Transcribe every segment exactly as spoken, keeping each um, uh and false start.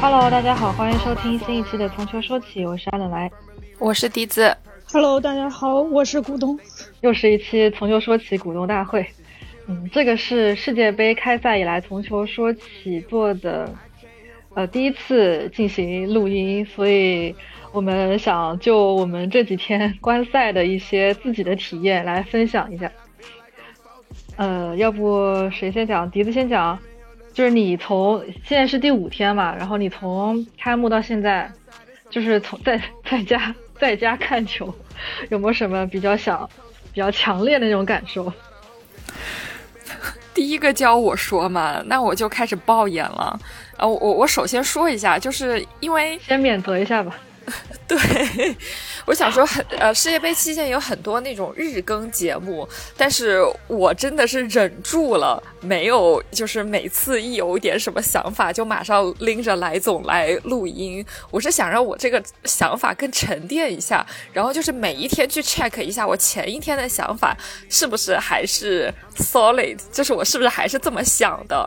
Hello， 大家好，欢迎收听新一期的《从球说起》，我是阿冷来，我是笛子。Hello， 大家好，我是股东。又是一期《从球说起》股东大会。嗯，这个是世界杯开赛以来《从球说起》做的呃第一次进行录音，所以我们想就我们这几天观赛的一些自己的体验来分享一下。呃，要不谁先讲？笛子先讲。就是你从现在是第五天嘛，然后你从开幕到现在，就是从在在家在家看球，有没有什么比较想比较强烈的那种感受？第一个教我说嘛，那我就开始爆眼了。啊，我我首先说一下，就是因为先免责一下吧。对，我想说很呃，世界杯期间有很多那种日更节目，但是我真的是忍住了，没有就是每次一有点什么想法就马上拎着来总来录音。我是想让我这个想法更沉淀一下，然后就是每一天去 check 一下我前一天的想法是不是还是 solid， 就是我是不是还是这么想的。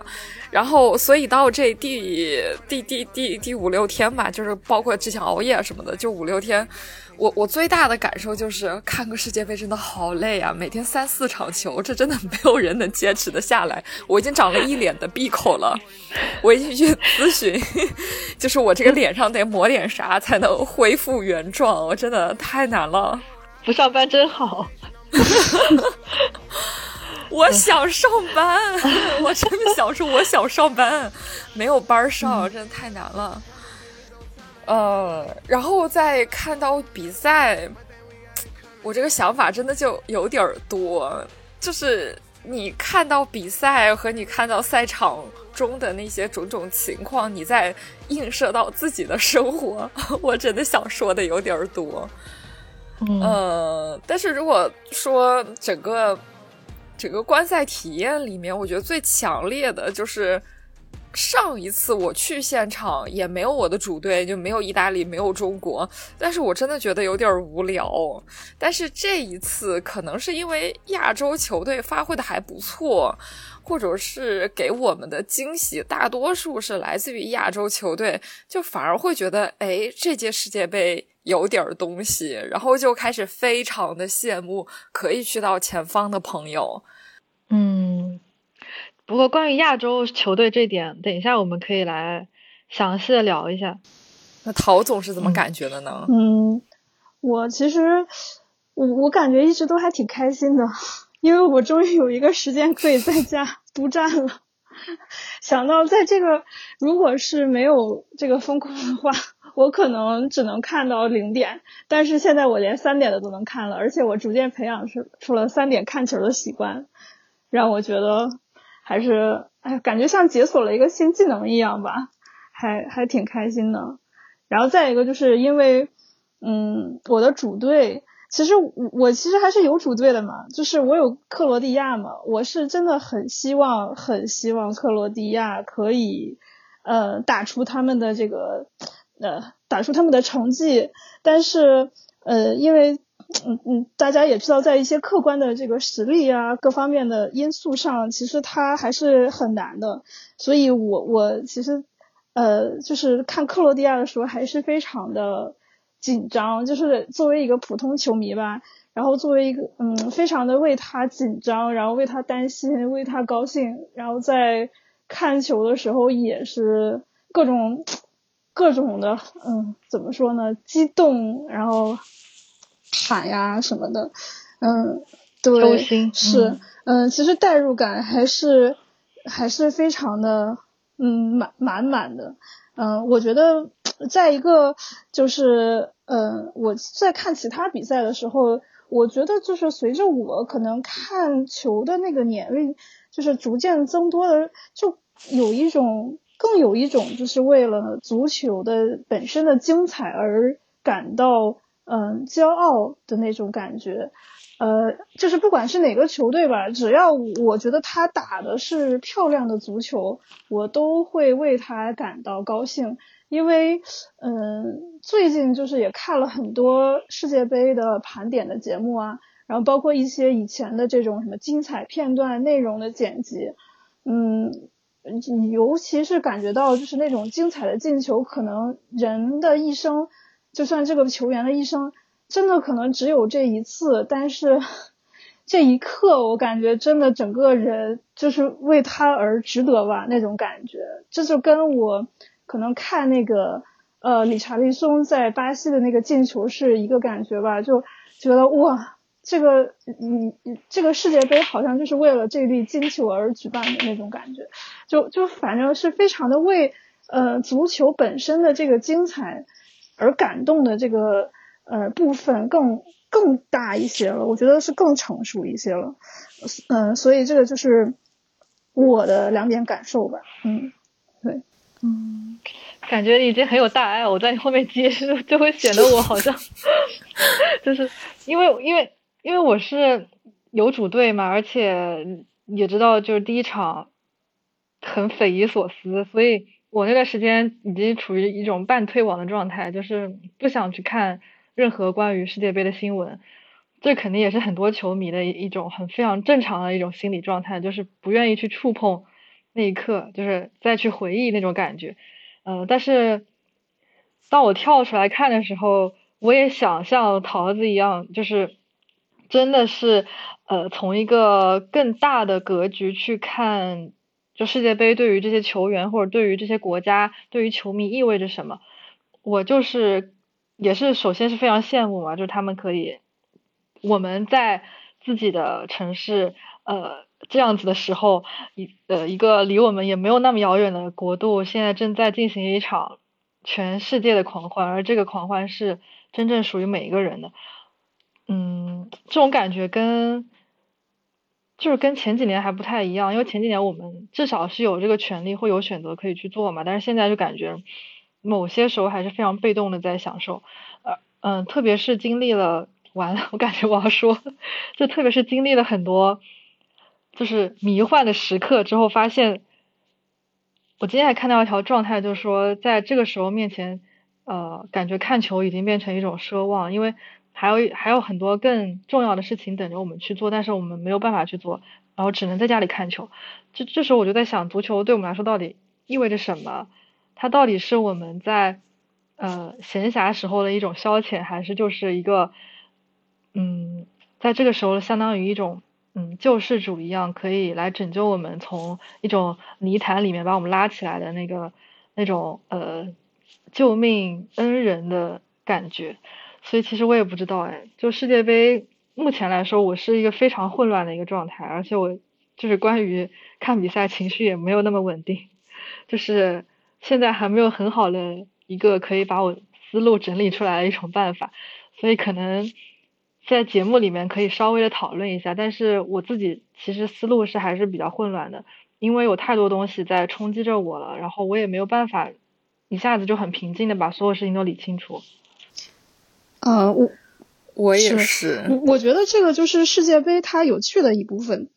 然后所以到这第第第第第五六天吧，就是包括之前熬夜什么的，就五六天我我最大的感受就是看个世界杯真的好累啊，每天三四场球，这真的没有人能坚持得下来。我已经长了一脸的闭口了，我已经去咨询就是我这个脸上得抹点啥才能恢复原状，我真的太难了。不上班真好。我想上班，我真的想说我想上班，没有班上，真的太难了。呃，然后再看到比赛，我这个想法真的就有点多，就是你看到比赛和你看到赛场中的那些种种情况，你再映射到自己的生活，我真的想说的有点多。嗯、呃，但是如果说整个整个观赛体验里面，我觉得最强烈的就是上一次我去现场也没有我的主队，就没有意大利，没有中国，但是我真的觉得有点无聊。但是这一次可能是因为亚洲球队发挥的还不错，或者是给我们的惊喜大多数是来自于亚洲球队，就反而会觉得哎，这届世界杯有点东西，然后就开始非常的羡慕可以去到前方的朋友。嗯，不过关于亚洲球队这点，等一下我们可以来详细的聊一下。那陶总是怎么感觉的呢？嗯，我其实我我感觉一直都还挺开心的，因为我终于有一个时间可以在家独占了。想到在这个如果是没有这个风控的话，我可能只能看到零点，但是现在我连三点的都能看了，而且我逐渐培养出了三点看球的习惯，让我觉得还是哎，感觉像解锁了一个新技能一样吧，还还挺开心的。然后再一个就是因为嗯，我的主队其实我我其实还是有主队的嘛，就是我有克罗地亚嘛，我是真的很希望很希望克罗地亚可以呃打出他们的这个。呃，打出他们的成绩，但是呃，因为嗯嗯，大家也知道，在一些客观的这个实力啊各方面的因素上，其实它还是很难的。所以我我其实呃，就是看克罗地亚的时候，还是非常的紧张。就是作为一个普通球迷吧，然后作为一个嗯，非常的为他紧张，然后为他担心，为他高兴，然后在看球的时候也是各种。各种的嗯怎么说呢，激动，然后喊呀什么的，嗯对是嗯、呃、其实代入感还是还是非常的嗯满满满的。嗯、呃、我觉得在一个就是嗯、呃、我在看其他比赛的时候，我觉得就是随着我可能看球的那个年龄就是逐渐增多的，就有一种更有一种就是为了足球的本身的精彩而感到嗯骄傲的那种感觉。呃，就是不管是哪个球队吧，只要我觉得他打的是漂亮的足球，我都会为他感到高兴。因为嗯，最近就是也看了很多世界杯的盘点的节目啊，然后包括一些以前的这种什么精彩片段内容的剪辑，嗯尤其是感觉到就是那种精彩的进球，可能人的一生，就算这个球员的一生真的可能只有这一次，但是这一刻我感觉真的整个人就是为他而值得吧，那种感觉。这就跟我可能看那个呃理查利松在巴西的那个进球是一个感觉吧，就觉得哇，这个你这个世界杯好像就是为了这粒进球而举办的那种感觉，就就反正是非常的为呃足球本身的这个精彩而感动的这个呃部分更更大一些了，我觉得是更成熟一些了，嗯、呃，所以这个就是我的两点感受吧，嗯，对，嗯。感觉已经很有大爱，我在后面接就会显得我好像就是因为因为因为我是有主队嘛，而且也知道就是第一场很匪夷所思，所以我那段时间已经处于一种半退网的状态，就是不想去看任何关于世界杯的新闻。这肯定也是很多球迷的一种很非常正常的一种心理状态，就是不愿意去触碰那一刻，就是再去回忆那种感觉。呃，但是当我跳出来看的时候，我也想像桃子一样，就是真的是呃，从一个更大的格局去看，就世界杯对于这些球员或者对于这些国家、对于球迷意味着什么。我就是也是首先是非常羡慕嘛，就是他们可以，我们在自己的城市，呃。这样子的时候，一呃一个离我们也没有那么遥远的国度，现在正在进行一场全世界的狂欢，而这个狂欢是真正属于每一个人的。嗯，这种感觉跟就是跟前几年还不太一样，因为前几年我们至少是有这个权利或有选择可以去做嘛，但是现在就感觉某些时候还是非常被动的在享受。呃嗯，特别是经历了完了，我感觉我要说，就特别是经历了很多。就是迷幻的时刻之后发现，我今天还看到一条状态，就是说在这个时候面前，呃，感觉看球已经变成一种奢望，因为还有还有很多更重要的事情等着我们去做，但是我们没有办法去做，然后只能在家里看球。这这时候我就在想，足球对我们来说到底意味着什么？它到底是我们在呃闲暇时候的一种消遣，还是就是一个嗯，在这个时候相当于一种。嗯，救世主一样可以来拯救我们，从一种泥潭里面把我们拉起来的那个那种呃救命恩人的感觉。所以其实我也不知道哎，就世界杯目前来说，我是一个非常混乱的一个状态，而且我就是关于看比赛情绪也没有那么稳定，就是现在还没有很好的一个可以把我思路整理出来的一种办法，所以可能。在节目里面可以稍微的讨论一下，但是我自己其实思路是还是比较混乱的，因为有太多东西在冲击着我了，然后我也没有办法一下子就很平静的把所有事情都理清楚。呃，我我也 是, 是我，我觉得这个就是世界杯它有趣的一部分，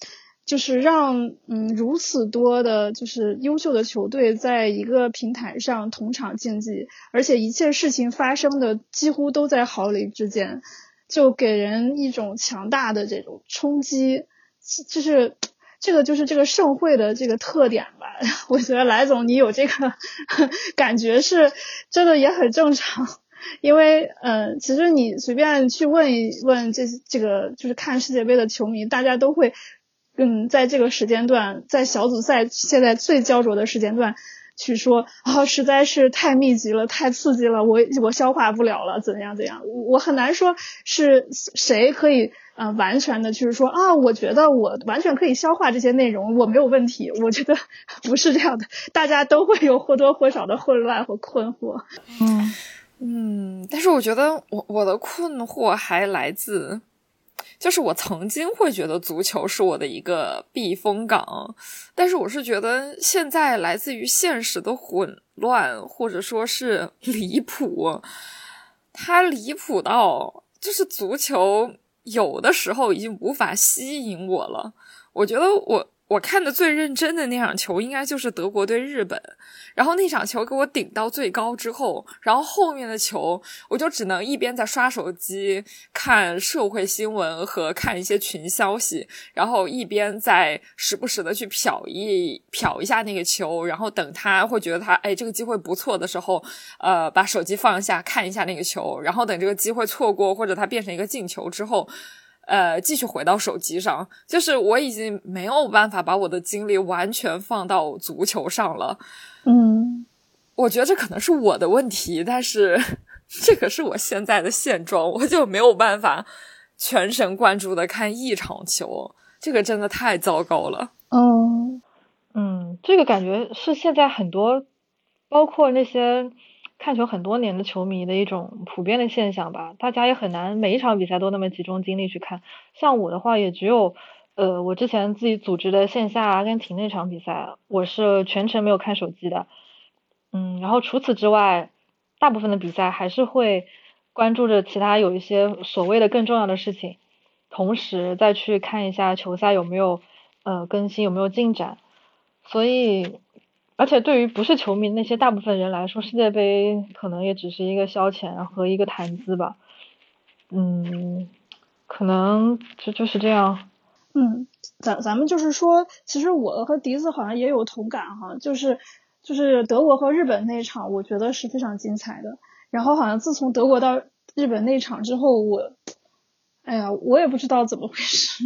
就是让嗯如此多的就是优秀的球队在一个平台上同场竞技，而且一切事情发生的几乎都在毫厘之间。就给人一种强大的这种冲击，就是这个就是这个盛会的这个特点吧。我觉得来总你有这个感觉是真的也很正常，因为嗯、呃，其实你随便去问一问这这个就是看世界杯的球迷，大家都会嗯在这个时间段，在小组赛现在最焦灼的时间段。去说啊、哦，实在是太密集了，太刺激了，我我消化不了了，怎样怎样，我很难说是谁可以呃完全的，就是说啊，我觉得我完全可以消化这些内容，我没有问题，我觉得不是这样的，大家都会有或多或少的混乱和困惑。嗯嗯，但是我觉得我我的困惑还来自，就是我曾经会觉得足球是我的一个避风港，但是我是觉得现在来自于现实的混乱，或者说是离谱，它离谱到就是足球有的时候已经无法吸引我了。我觉得我我看的最认真的那场球应该就是德国对日本，然后那场球给我顶到最高之后，然后后面的球我就只能一边在刷手机看社会新闻和看一些群消息，然后一边在时不时的去瞟一瞟一下那个球，然后等他会觉得他哎这个机会不错的时候，呃，把手机放下看一下那个球，然后等这个机会错过或者它变成一个进球之后呃，继续回到手机上，就是我已经没有办法把我的精力完全放到足球上了。嗯，我觉得这可能是我的问题，但是这个是我现在的现状，我就没有办法全神贯注的看一场球，这个真的太糟糕了。嗯嗯，这个感觉是现在很多，包括那些看球很多年的球迷的一种普遍的现象吧，大家也很难每一场比赛都那么集中精力去看。像我的话也只有呃，我之前自己组织的线下阿根廷那场比赛，我是全程没有看手机的。嗯，然后除此之外，大部分的比赛还是会关注着其他有一些所谓的更重要的事情，同时再去看一下球赛有没有呃更新，有没有进展。所以而且对于不是球迷那些大部分人来说，世界杯可能也只是一个消遣和一个谈资吧。嗯，可能就就是这样。嗯，咱咱们就是说，其实我和笛子好像也有同感哈，就是就是德国和日本那场，我觉得是非常精彩的。然后好像自从德国到日本那场之后，我，哎呀，我也不知道怎么回事，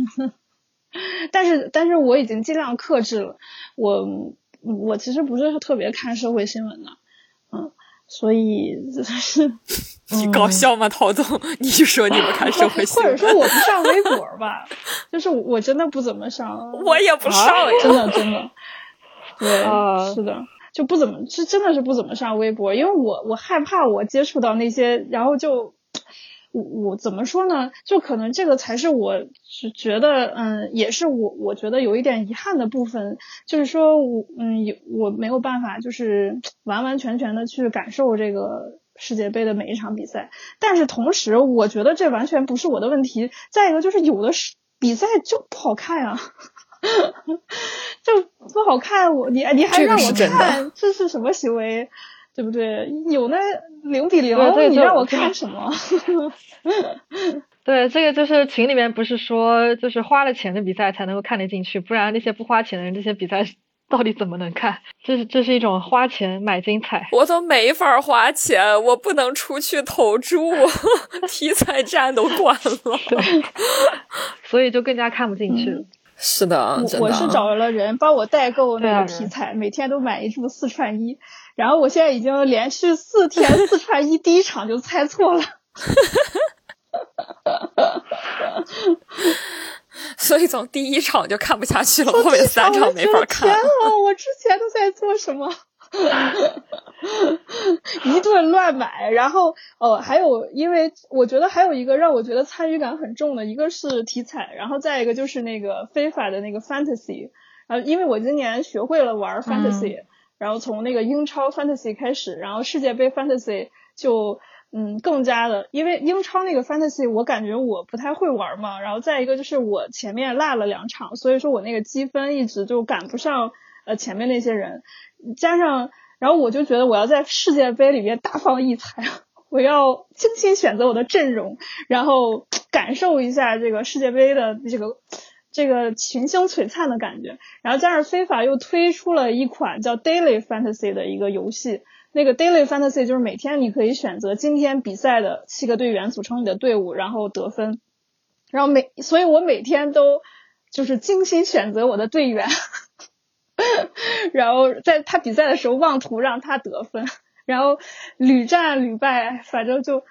但是但是我已经尽量克制了，我。我其实不是特别看社会新闻的，嗯，所以你搞笑吗，陶总？你就说你不看社会新闻，或者说我不上微博吧，就是我真的不怎么上，我也不上呀、啊，真的真的，对，啊、是的，就不怎么，是真的是不怎么上微博，因为我我害怕我接触到那些，然后就我我怎么说呢？就可能这个才是我是觉得，嗯，也是我我觉得有一点遗憾的部分，就是说我嗯，我没有办法就是完完全全的去感受这个世界杯的每一场比赛。但是同时，我觉得这完全不是我的问题。再一个就是有的比赛就不好看啊，就不好看，我你你还让我看，这是什么行为？对不对？有那零比零，你让我看什么？对，这个就是群里面不是说，就是花了钱的比赛才能够看得进去，不然那些不花钱的人，这些比赛到底怎么能看？这是这是一种花钱买精彩。我都没法花钱，我不能出去投注，体彩站都关了，所以就更加看不进去了。嗯是的，我我是找了人帮我代购那个体彩，每天都买一注四串一，然后我现在已经连续四天四串一，第一场就猜错了，所以从第一场就看不下去了，后面三场没法看了。天啊，我之前都在做什么？一顿乱买，然后哦，还有因为我觉得还有一个让我觉得参与感很重的，一个是体彩，然后再一个就是那个FIFA的那个 Fantasy， 然后因为我今年学会了玩 Fantasy，、嗯、然后从那个英超 Fantasy 开始，然后世界杯 Fantasy 就嗯更加的，因为英超那个 Fantasy 我感觉我不太会玩嘛，然后再一个就是我前面落了两场，所以说我那个积分一直就赶不上呃前面那些人。加上，然后我就觉得我要在世界杯里面大放异彩，我要精心选择我的阵容，然后感受一下这个世界杯的这个这个群星璀璨的感觉。然后加上 FIFA 又推出了一款叫 Daily Fantasy 的一个游戏，那个 Daily Fantasy 就是每天你可以选择今天比赛的七个队员组成你的队伍，然后得分。然后每，所以我每天都就是精心选择我的队员。然后在他比赛的时候妄图让他得分，然后屡战屡败，反正就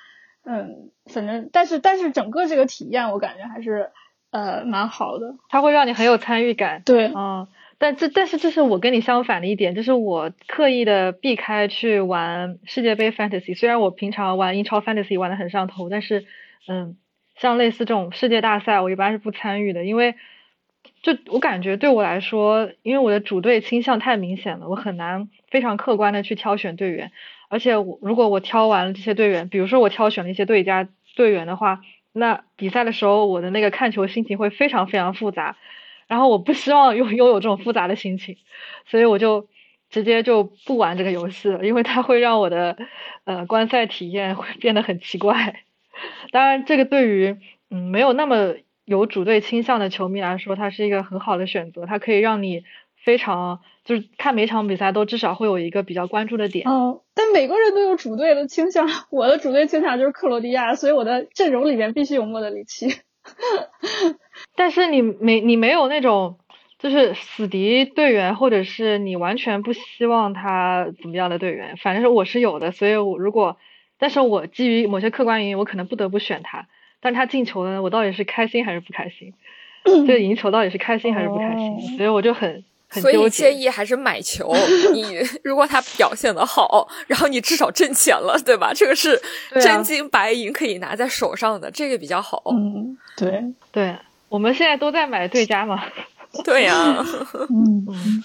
嗯反正但是但是整个这个体验我感觉还是呃蛮好的，它会让你很有参与感。对嗯，但这但是这是我跟你相反的一点，就是我刻意的避开去玩世界杯 Fantasy， 虽然我平常玩英超 Fantasy 玩得很上头，但是嗯像类似这种世界大赛我一般是不参与的，因为就我感觉对我来说，因为我的主队倾向太明显了，我很难非常客观的去挑选队员，而且我如果我挑完了这些队员，比如说我挑选了一些对家队员的话，那比赛的时候我的那个看球心情会非常非常复杂，然后我不希望又又有这种复杂的心情，所以我就直接就不玩这个游戏了，因为它会让我的呃观赛体验会变得很奇怪。当然这个对于嗯没有那么有主队倾向的球迷来说，它是一个很好的选择，它可以让你非常就是看每场比赛都至少会有一个比较关注的点。哦，但每个人都有主队的倾向，我的主队倾向就是克罗地亚，所以我的阵容里面必须有莫德里奇。但是你没你没有那种就是死敌队员，或者是你完全不希望他怎么样的队员，反正是我是有的，所以我如果但是我基于某些客观原因我可能不得不选他，但他进球呢我到底是开心还是不开心，这赢球到底是开心还是不开心、哦、所以我就很所以建议还是买球，你如果他表现得好，然后你至少挣钱了，对吧？这个是真金白银可以拿在手上的，啊、这个比较好。嗯，对对，我们现在都在买对家嘛。对呀、啊，嗯，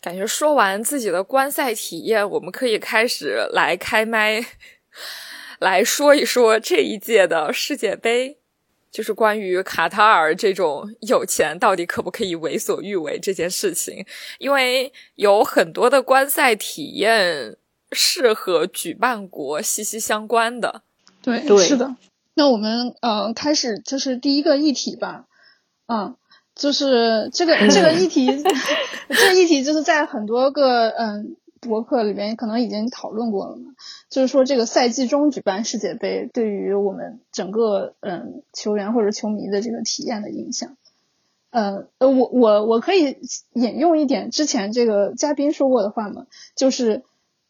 感觉说完自己的观赛体验，我们可以开始来开麦，来说一说这一届的世界杯。就是关于卡塔尔这种有钱到底可不可以为所欲为这件事情，因为有很多的观赛体验是和举办国息息相关的。对，对是的。那我们呃开始就是第一个议题吧，啊，就是这个这个议题，这议题就是在很多个嗯博客里面可能已经讨论过了嘛。就是说这个赛季中举办世界杯对于我们整个嗯球员或者球迷的这个体验的影响。呃我我我可以引用一点之前这个嘉宾说过的话嘛，就是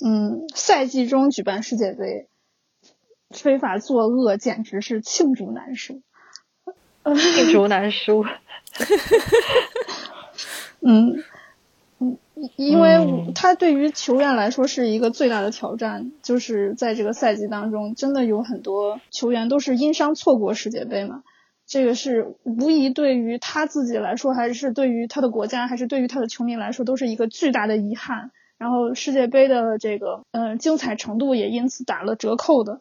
嗯赛季中举办世界杯非法作恶简直是罄竹难书。罄竹难书。嗯。因为他对于球员来说是一个最大的挑战，就是在这个赛季当中真的有很多球员都是因伤错过世界杯嘛，这个是无疑对于他自己来说还是对于他的国家还是对于他的球迷来说都是一个巨大的遗憾，然后世界杯的这个呃精彩程度也因此打了折扣的，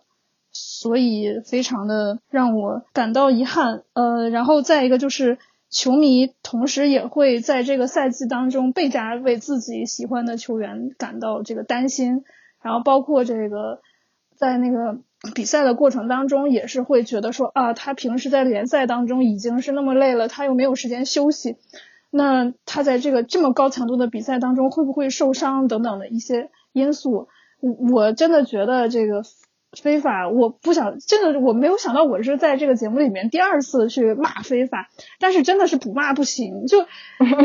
所以非常的让我感到遗憾。呃，然后再一个就是球迷同时也会在这个赛季当中倍加为自己喜欢的球员感到这个担心，然后包括这个在那个比赛的过程当中也是会觉得说啊，他平时在联赛当中已经是那么累了，他又没有时间休息，那他在这个这么高强度的比赛当中会不会受伤等等的一些因素。我真的觉得这个非法，我不想，真的我没有想到我是在这个节目里面第二次去骂非法，但是真的是不骂不行，就真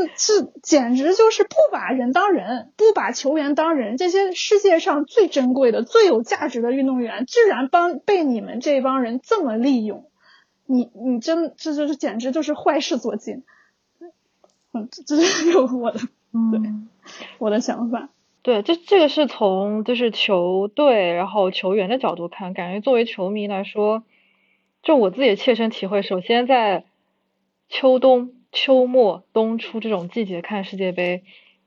的是简直就是不把人当人，不把球员当人，这些世界上最珍贵的最有价值的运动员居然帮被你们这帮人这么利用，你你真这这简直就是坏事做尽。嗯，这就是我的对、嗯、我的想法。对，这这个是从就是球队然后球员的角度看，感觉作为球迷来说，就我自己的切身体会，首先在秋冬秋末冬初这种季节看世界杯，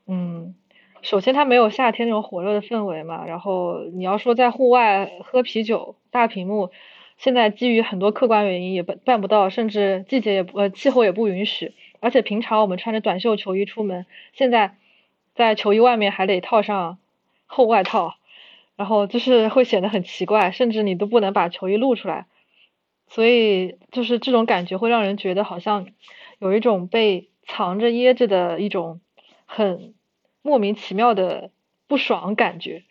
嗯，首先它没有夏天那种火热的氛围嘛，然后你要说在户外喝啤酒大屏幕，现在基于很多客观原因也办不到，甚至季节也呃气候也不允许，而且平常我们穿着短袖球衣出门，现在在球衣外面还得套上厚外套，然后就是会显得很奇怪，甚至你都不能把球衣露出来，所以就是这种感觉会让人觉得好像有一种被藏着掖着的一种很莫名其妙的不爽感觉，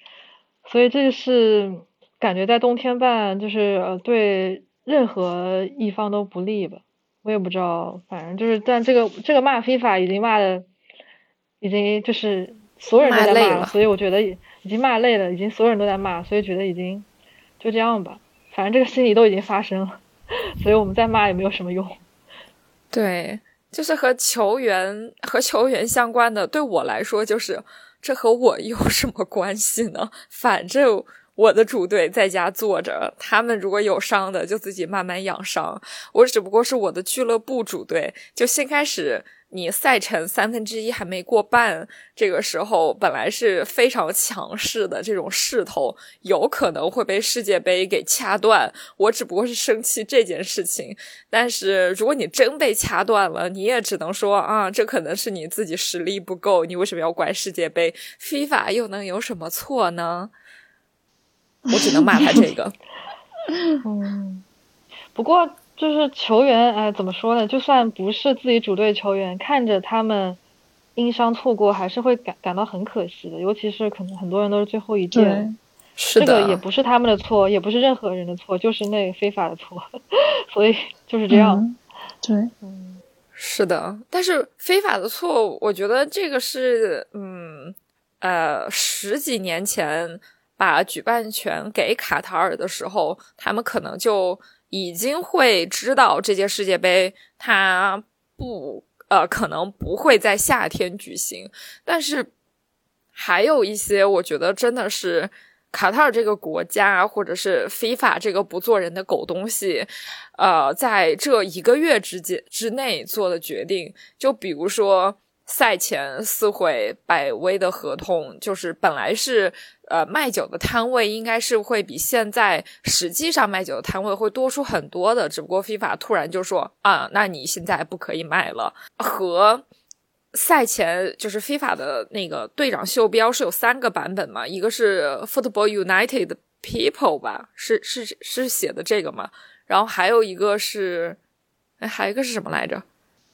所以这是感觉在冬天办就是对任何一方都不利吧，我也不知道，反正就是但这个这个骂FIFA已经骂的。已经就是所有人都在骂了，所以我觉得已经骂累了，已经所有人都在骂，所以觉得已经就这样吧，反正这个心理都已经发生了，所以我们再骂也没有什么用。对，就是和球员和球员相关的，对我来说就是这和我有什么关系呢？反正我的主队在家坐着，他们如果有伤的就自己慢慢养伤，我只不过是我的俱乐部主队，就先开始你赛程三分之一还没过半，这个时候本来是非常强势的这种势头有可能会被世界杯给掐断。我只不过是生气这件事情，但是如果你真被掐断了，你也只能说啊，这可能是你自己实力不够，你为什么要怪世界杯？ FIFA 又能有什么错呢？我只能骂他这个。嗯，不过就是球员，哎，怎么说呢？就算不是自己主队球员，看着他们因伤错过，还是会感感到很可惜的。尤其是可能很多人都是最后一届，是的，这个也不是他们的错，也不是任何人的错，就是那FIFA的错，所以就是这样。嗯、对，嗯，是的。但是FIFA的错，我觉得这个是，嗯，呃，十几年前把举办权给卡塔尔的时候，他们可能就已经会知道这届世界杯它不呃可能不会在夏天举行。但是还有一些我觉得真的是卡塔尔这个国家或者是 FIFA 这个不做人的狗东西呃在这一个月之间之内做的决定，就比如说赛前撕毁百威的合同，就是本来是呃卖酒的摊位应该是会比现在实际上卖酒的摊位会多出很多的，只不过 FIFA 突然就说啊，那你现在不可以卖了。和赛前就是 FIFA 的那个队长袖标是有三个版本嘛，一个是 Football United People 吧，是是是写的这个嘛，然后还有一个是，哎，还有一个是什么来着？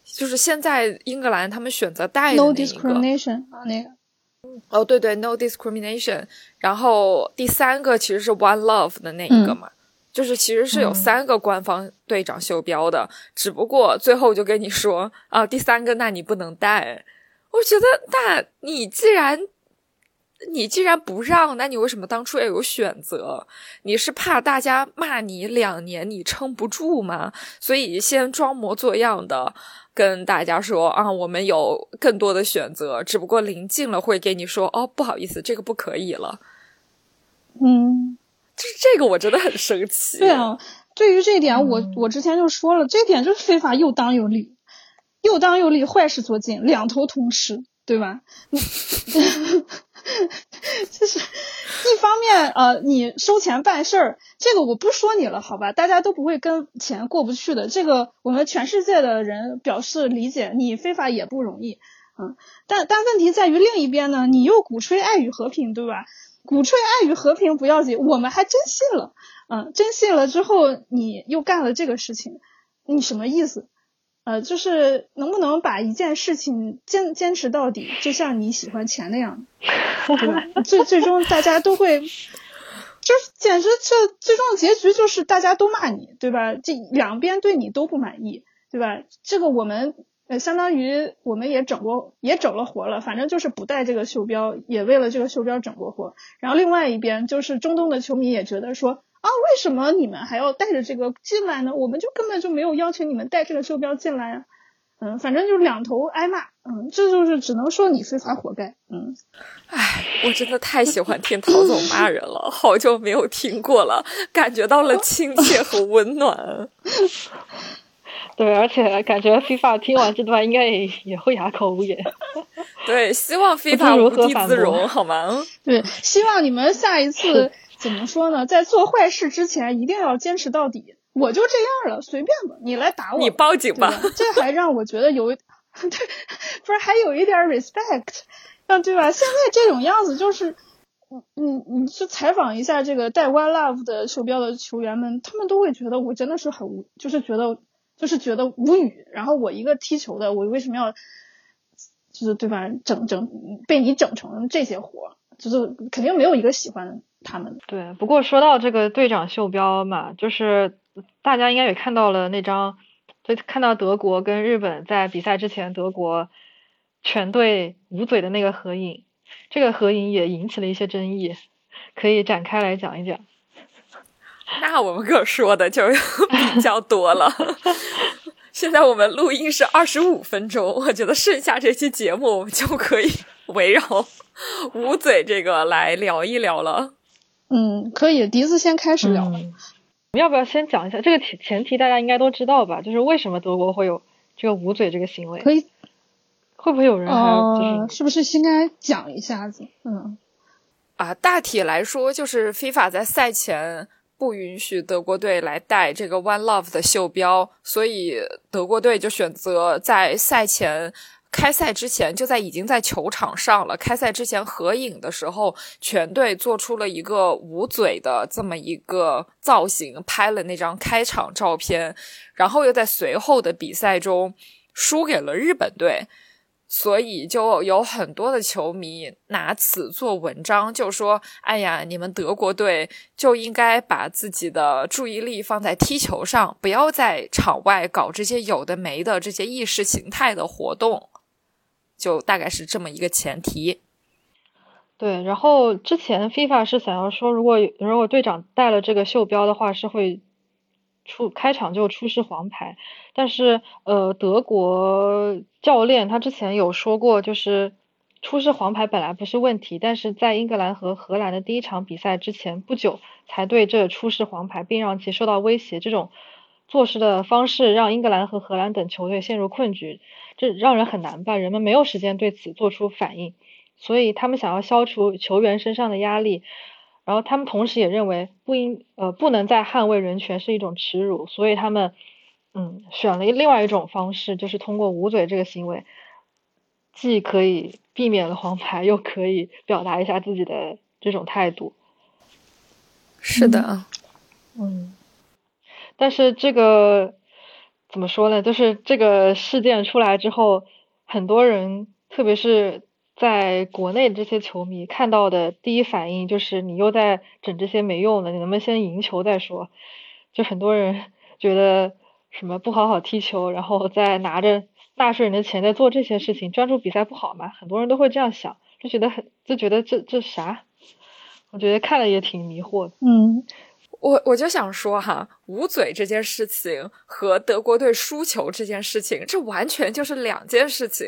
就是现在英格兰他们选择戴的那一个 No discrimination 啊，那个哦对对 No discrimination， 然后第三个其实是 One Love 的那一个嘛、嗯、就是其实是有三个官方队长袖标的、嗯、只不过最后就跟你说啊，第三个那你不能戴。我觉得那你既然你既然不让，那你为什么当初要有选择？你是怕大家骂你两年你撑不住吗？所以先装模作样的跟大家说啊，我们有更多的选择，只不过临近了会给你说哦，不好意思，这个不可以了。嗯，就是这个我真的很生气。对啊，对于这一点我、嗯、我之前就说了，这点就是非法又当又立，又当又立，坏事做尽，两头通吃，对吧？就是一方面呃，你收钱办事儿，这个我不说你了好吧，大家都不会跟钱过不去的，这个我们全世界的人表示理解，你非法也不容易嗯，但但问题在于另一边呢，你又鼓吹爱与和平，对吧？鼓吹爱与和平不要紧，我们还真信了嗯，真信了之后你又干了这个事情，你什么意思？呃，就是能不能把一件事情坚坚持到底，就像你喜欢钱那样，对吧？最最终大家都会，就简直这最终的结局就是大家都骂你，对吧？这两边对你都不满意，对吧？这个我们呃，相当于我们也整过，也整了活了，反正就是不带这个袖标，也为了这个袖标整过活。然后另外一边就是中东的球迷也觉得说，啊，为什么你们还要带着这个进来呢？我们就根本就没有要求你们带这个袖标进来啊。嗯，反正就两头挨骂。嗯，这就是只能说你非法活该。嗯，哎，我真的太喜欢听陶总骂人了，好久没有听过了，感觉到了亲切和温暖。对，而且感觉 FIFA 听完这段应该也也会哑口无言。对，希望 FIFA 无地自容，好吗？对，希望你们下一次。怎么说呢，在做坏事之前一定要坚持到底，我就这样了，随便吧，你来打我，你报警吧，这还让我觉得有对，不是还有一点 respect 对吧？现在这种样子就是你你去采访一下这个带 One Love 的袖标的球员们，他们都会觉得我真的是很无，就是觉得就是觉得无语，然后我一个踢球的，我为什么要就是对吧，整整被你整成这些活，就是肯定没有一个喜欢他们。对，不过说到这个队长袖标嘛，就是大家应该也看到了那张，就看到德国跟日本在比赛之前德国全队捂嘴的那个合影，这个合影也引起了一些争议，可以展开来讲一讲。那我们可说的就比较多了。现在我们录音是二十五分钟，我觉得剩下这期节目我们就可以围绕捂嘴这个来聊一聊了。嗯，可以，笛子先开始聊了。嗯、要不要先讲一下这个前提？大家应该都知道吧？就是为什么德国会有这个捂嘴这个行为？可以，会不会有人还有就是、呃、是不是应该讲一下子？嗯啊，大体来说就是 FIFA 在赛前不允许德国队来带这个 One Love 的袖标，所以德国队就选择在赛前开赛之前就在已经在球场上了，开赛之前合影的时候全队做出了一个捂嘴的这么一个造型，拍了那张开场照片，然后又在随后的比赛中输给了日本队，所以就有很多的球迷拿此做文章，就说哎呀，你们德国队就应该把自己的注意力放在踢球上，不要在场外搞这些有的没的这些意识形态的活动，就大概是这么一个前提。对，然后之前 FIFA 是想要说如果如果队长带了这个袖标的话是会出开场就出示黄牌，但是呃，德国教练他之前有说过，就是出示黄牌本来不是问题，但是在英格兰和荷兰的第一场比赛之前不久才对这出示黄牌并让其受到威胁，这种做事的方式让英格兰和荷兰等球队陷入困局，这让人很难办，人们没有时间对此做出反应，所以他们想要消除球员身上的压力，然后他们同时也认为不应呃不能再捍卫人权是一种耻辱，所以他们嗯选了另外一种方式，就是通过捂嘴这个行为，既可以避免了黄牌，又可以表达一下自己的这种态度。是的，嗯，但是这个怎么说呢？就是这个事件出来之后，很多人，特别是在国内这些球迷看到的第一反应就是你又在整这些没用的，你能不能先赢球再说，就很多人觉得什么不好好踢球，然后再拿着纳税人的钱在做这些事情，专注比赛不好吗？很多人都会这样想，就觉得很就觉得这这啥，我觉得看了也挺迷惑的。嗯，我我就想说哈，捂嘴这件事情和德国队输球这件事情，这完全就是两件事情。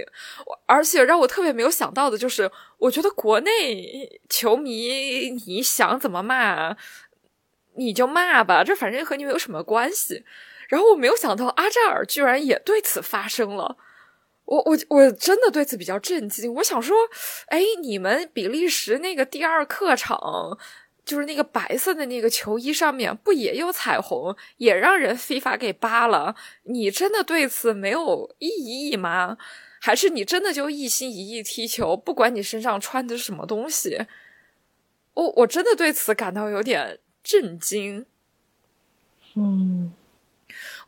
而且让我特别没有想到的就是，我觉得国内球迷你想怎么骂，你就骂吧，这反正和你没有什么关系。然后我没有想到阿扎尔居然也对此发声了。我我我真的对此比较震惊。我想说，哎，你们比利时那个第二客场，就是那个白色的那个球衣上面不也有彩虹，也让人FIFA给扒了，你真的对此没有异议吗？还是你真的就一心一意踢球，不管你身上穿的是什么东西？我我真的对此感到有点震惊。嗯，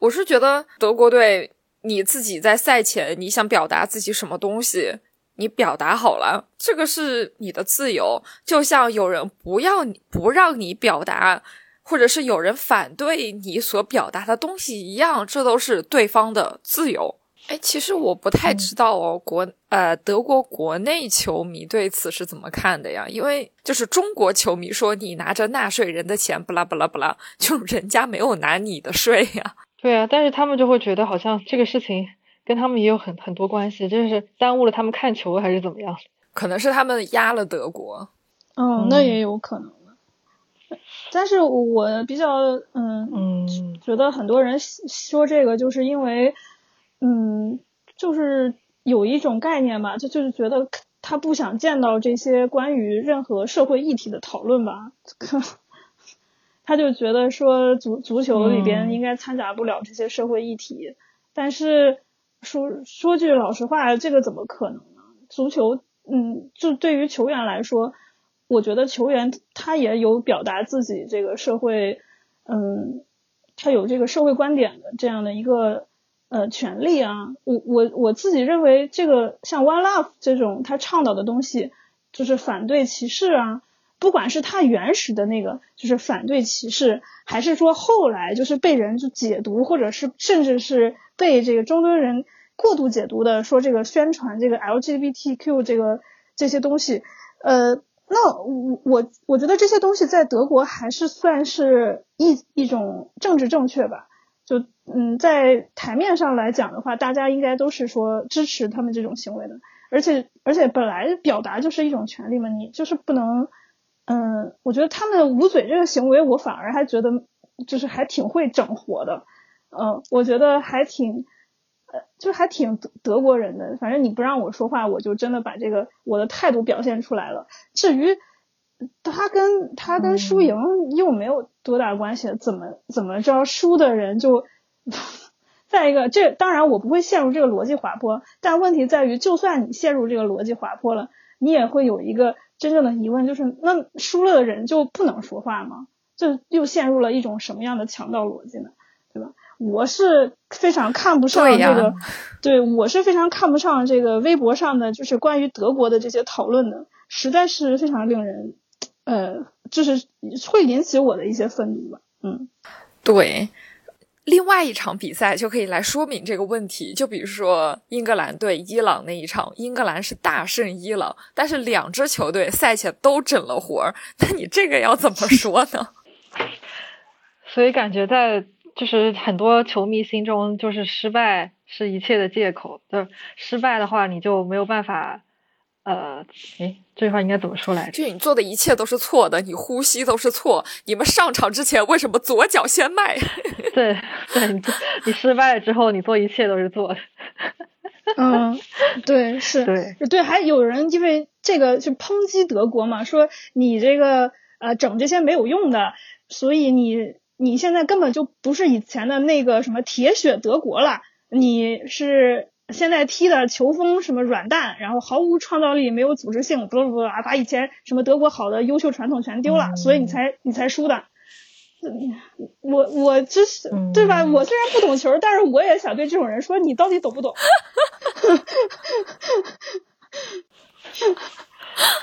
我是觉得德国队你自己在赛前你想表达自己什么东西，你表达好了，这个是你的自由，就像有人不要你不让你表达，或者是有人反对你所表达的东西一样，这都是对方的自由。哎，其实我不太知道哦，国呃德国国内球迷对此是怎么看的呀？因为就是中国球迷说你拿着纳税人的钱，不啦不啦不啦，就人家没有拿你的税呀。对啊，但是他们就会觉得好像这个事情跟他们也有很很多关系，就是耽误了他们看球还是怎么样？可能是他们压了德国。嗯，那也有可能。但是我比较嗯嗯，觉得很多人说这个就是因为嗯，就是有一种概念吧，就就是觉得他不想见到这些关于任何社会议题的讨论吧。他就觉得说足足球里边应该掺杂不了这些社会议题，嗯、但是。说说句老实话，这个怎么可能呢？足球，嗯，就对于球员来说，我觉得球员他也有表达自己这个社会，嗯，他有这个社会观点的这样的一个呃权利啊。我我我自己认为，这个像 One Love 这种他倡导的东西，就是反对歧视啊。不管是他原始的那个就是反对歧视，还是说后来就是被人就解读，或者是甚至是被这个中东人过度解读的，说这个宣传这个 L G B T Q 这个这些东西，呃，那我我我觉得这些东西在德国还是算是一一种政治正确吧，就嗯，在台面上来讲的话，大家应该都是说支持他们这种行为的，而且而且本来表达就是一种权利嘛，你就是不能。嗯，我觉得他们捂嘴这个行为，我反而还觉得就是还挺会整活的，嗯，我觉得还挺呃，就还挺德国人的，反正你不让我说话，我就真的把这个我的态度表现出来了。至于他跟他跟输赢又没有多大关系，怎么怎么着输的人就再一个，这当然我不会陷入这个逻辑滑坡，但问题在于就算你陷入这个逻辑滑坡了，你也会有一个真正的疑问，就是那输了的人就不能说话吗？就又陷入了一种什么样的强盗逻辑呢？对吧？我是非常看不上这个，对，我是非常看不上这个微博上的就是关于德国的这些讨论的，实在是非常令人呃，就是会引起我的一些愤怒吧。嗯，对。另外一场比赛就可以来说明这个问题，就比如说英格兰对伊朗那一场，英格兰是大胜伊朗，但是两支球队赛前都整了活儿，那你这个要怎么说呢？所以感觉在就是很多球迷心中，就是失败是一切的借口，就是失败的话你就没有办法呃，哎，这句话应该怎么说来着？就你做的一切都是错的，你呼吸都是错。你们上场之前为什么左脚先迈？对对，你你失败了之后，你做一切都是错的。嗯，对，是，对对，还有人因为这个就抨击德国嘛，说你这个呃整这些没有用的，所以你你现在根本就不是以前的那个什么铁血德国了，你是。现在踢的球风什么软蛋，然后毫无创造力，没有组织性，不不不啊，把以前什么德国好的优秀传统全丢了，嗯、所以你才你才输的。我我这是对吧？我虽然不懂球，但是我也想对这种人说，你到底懂不懂？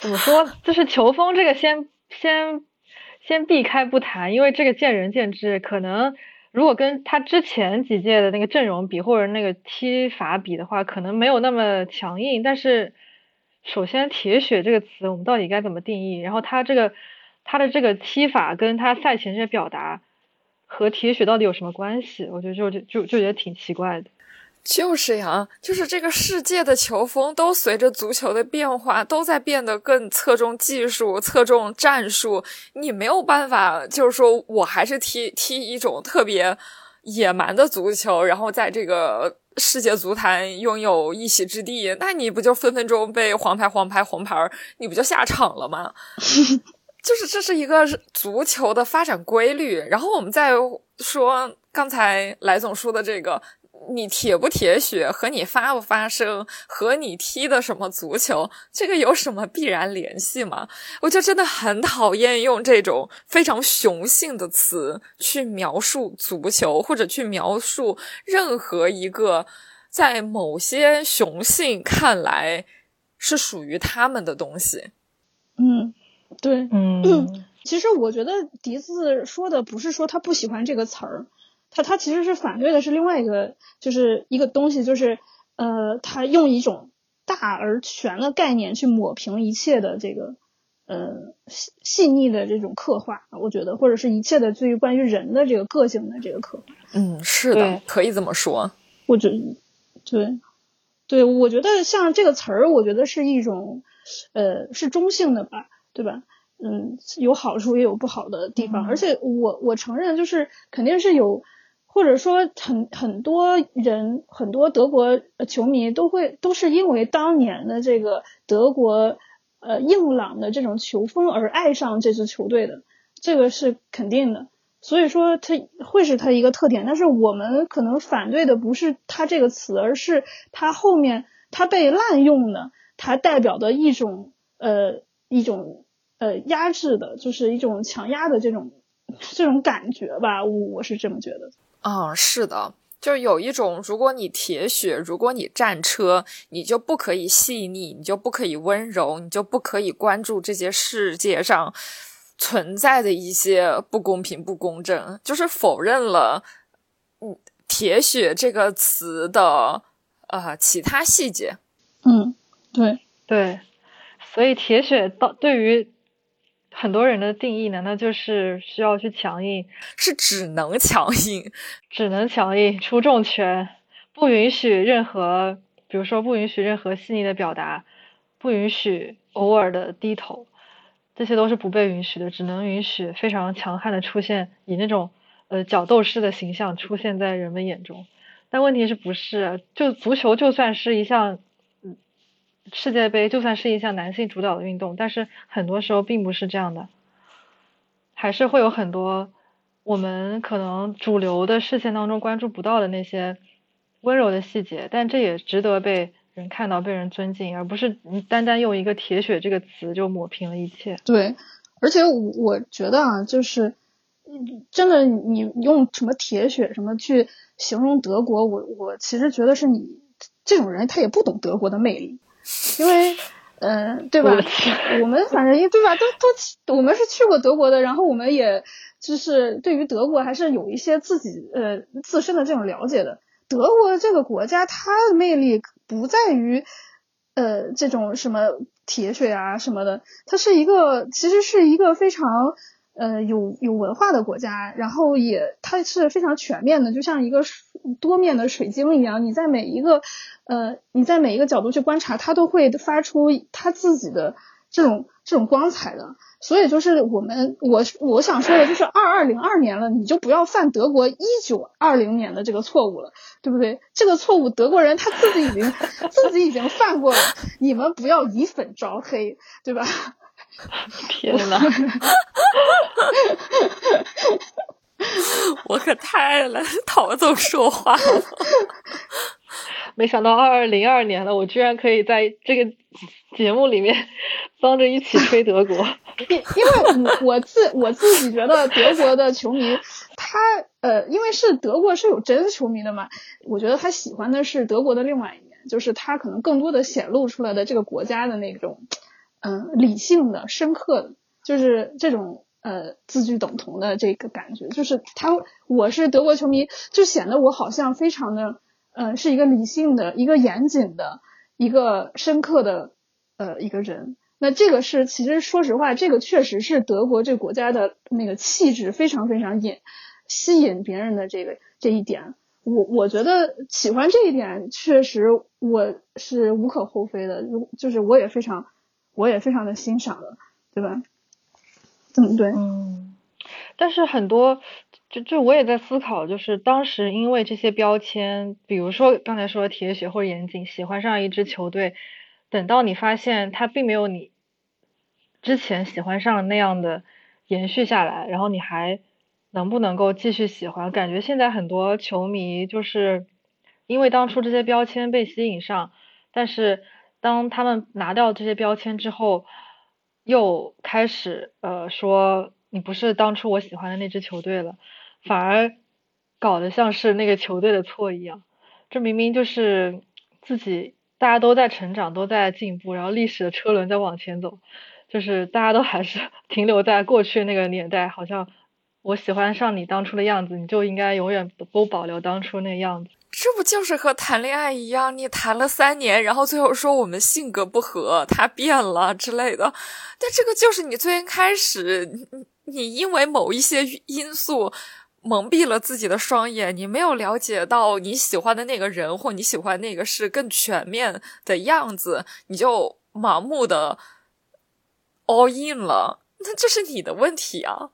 怎么说？就是球风这个先先先避开不谈，因为这个见仁见智，可能。如果跟他之前几届的那个阵容比，或者那个踢法比的话，可能没有那么强硬。但是，首先"铁血"这个词，我们到底该怎么定义？然后他这个他的这个踢法跟他赛前这些表达和铁血到底有什么关系？我觉得就就就就觉得挺奇怪的。就是呀，就是这个世界的球风都随着足球的变化，都在变得更侧重技术，侧重战术。你没有办法，就是说我还是踢踢一种特别野蛮的足球，然后在这个世界足坛拥有一席之地，那你不就分分钟被黄牌、黄牌、红牌，你不就下场了吗？就是这是一个足球的发展规律。然后我们再说刚才来总说的这个。你铁不铁血和你发不发声和你踢的什么足球这个有什么必然联系吗？我就真的很讨厌用这种非常雄性的词去描述足球，或者去描述任何一个在某些雄性看来是属于他们的东西。嗯，对，嗯，其实我觉得笛子说的不是说他不喜欢这个词儿，他他其实是反对的是另外一个，就是一个东西，就是呃，他用一种大而全的概念去抹平一切的这个呃细细腻的这种刻画，我觉得，或者是一切的对于关于人的这个个性的这个刻画。嗯，是的，可以这么说。我觉得，对，对，我觉得像这个词儿，我觉得是一种呃是中性的吧，对吧？嗯，有好处也有不好的地方，而且我我承认，就是肯定是有。或者说很很多人很多德国球迷都会都是因为当年的这个德国呃硬朗的这种球风而爱上这支球队的，这个是肯定的，所以说它会是它一个特点。但是我们可能反对的不是它这个词，而是它后面它被滥用的，它代表的一种呃一种呃压制的，就是一种强压的这种这种感觉吧，我我是这么觉得。嗯，是的，就是有一种，如果你铁血，如果你战车，你就不可以细腻，你就不可以温柔，你就不可以关注这些世界上存在的一些不公平、不公正，就是否认了嗯铁血这个词的呃其他细节。嗯，对对，所以铁血到对于。很多人的定义难道就是需要去强硬，是只能强硬，只能强硬出重拳，不允许任何，比如说不允许任何细腻的表达，不允许偶尔的低头，这些都是不被允许的，只能允许非常强悍的出现，以那种呃角斗士的形象出现在人们眼中。但问题是不是就足球就算是一项世界杯就算是一项男性主导的运动，但是很多时候并不是这样的，还是会有很多我们可能主流的视线当中关注不到的那些温柔的细节，但这也值得被人看到被人尊敬，而不是你单单用一个铁血这个词就抹平了一切。对，而且我觉得啊，就是真的你用什么铁血什么去形容德国，我我其实觉得是你这种人他也不懂德国的魅力，因为嗯、呃，对吧？ 我, 我们反正对吧，都都我们是去过德国的，然后我们也就是对于德国还是有一些自己呃自身的这种了解的。德国这个国家它的魅力不在于呃这种什么铁血啊什么的，它是一个其实是一个非常呃有有文化的国家，然后也它是非常全面的，就像一个多面的水晶一样，你在每一个呃你在每一个角度去观察，它都会发出它自己的这种这种光彩的。所以就是我们我我想说的就是二零二二年了，你就不要犯德国一九二零年的这个错误了，对不对？这个错误德国人他自己已经自己已经犯过了，你们不要以粉招黑，对吧？天哪！我可太爱了陶总说话了，没想到二零二二年了，我居然可以在这个节目里面帮着一起吹德国。因为我我自我自己觉得德国的球迷他呃因为是德国是有真球迷的嘛，我觉得他喜欢的是德国的另外一面，就是他可能更多的显露出来的这个国家的那种嗯、呃、理性的深刻的，就是这种呃字句等同的这个感觉，就是他我是德国球迷就显得我好像非常的呃是一个理性的一个严谨的一个深刻的呃一个人。那这个是其实说实话这个确实是德国这个国家的那个气质非常非常引吸引别人的这个这一点，我我觉得喜欢这一点确实我是无可厚非的，就是我也非常我也非常的欣赏的，对吧？嗯，对，嗯。但是很多就就我也在思考，就是当时因为这些标签，比如说刚才说的铁血或者严谨，喜欢上一支球队，等到你发现他并没有你之前喜欢上那样的延续下来，然后你还能不能够继续喜欢？感觉现在很多球迷就是因为当初这些标签被吸引上，但是当他们拿掉这些标签之后，又开始呃说你不是当初我喜欢的那支球队了，反而搞得像是那个球队的错一样。这明明就是自己大家都在成长都在进步，然后历史的车轮在往前走，就是大家都还是停留在过去那个年代，好像我喜欢上你当初的样子，你就应该永远都保留当初那个样子。这不就是和谈恋爱一样，你谈了三年，然后最后说我们性格不合，他变了之类的。但这个就是你最开始，你因为某一些因素蒙蔽了自己的双眼，你没有了解到你喜欢的那个人或你喜欢那个是更全面的样子，你就盲目的 all in 了，那这是你的问题啊，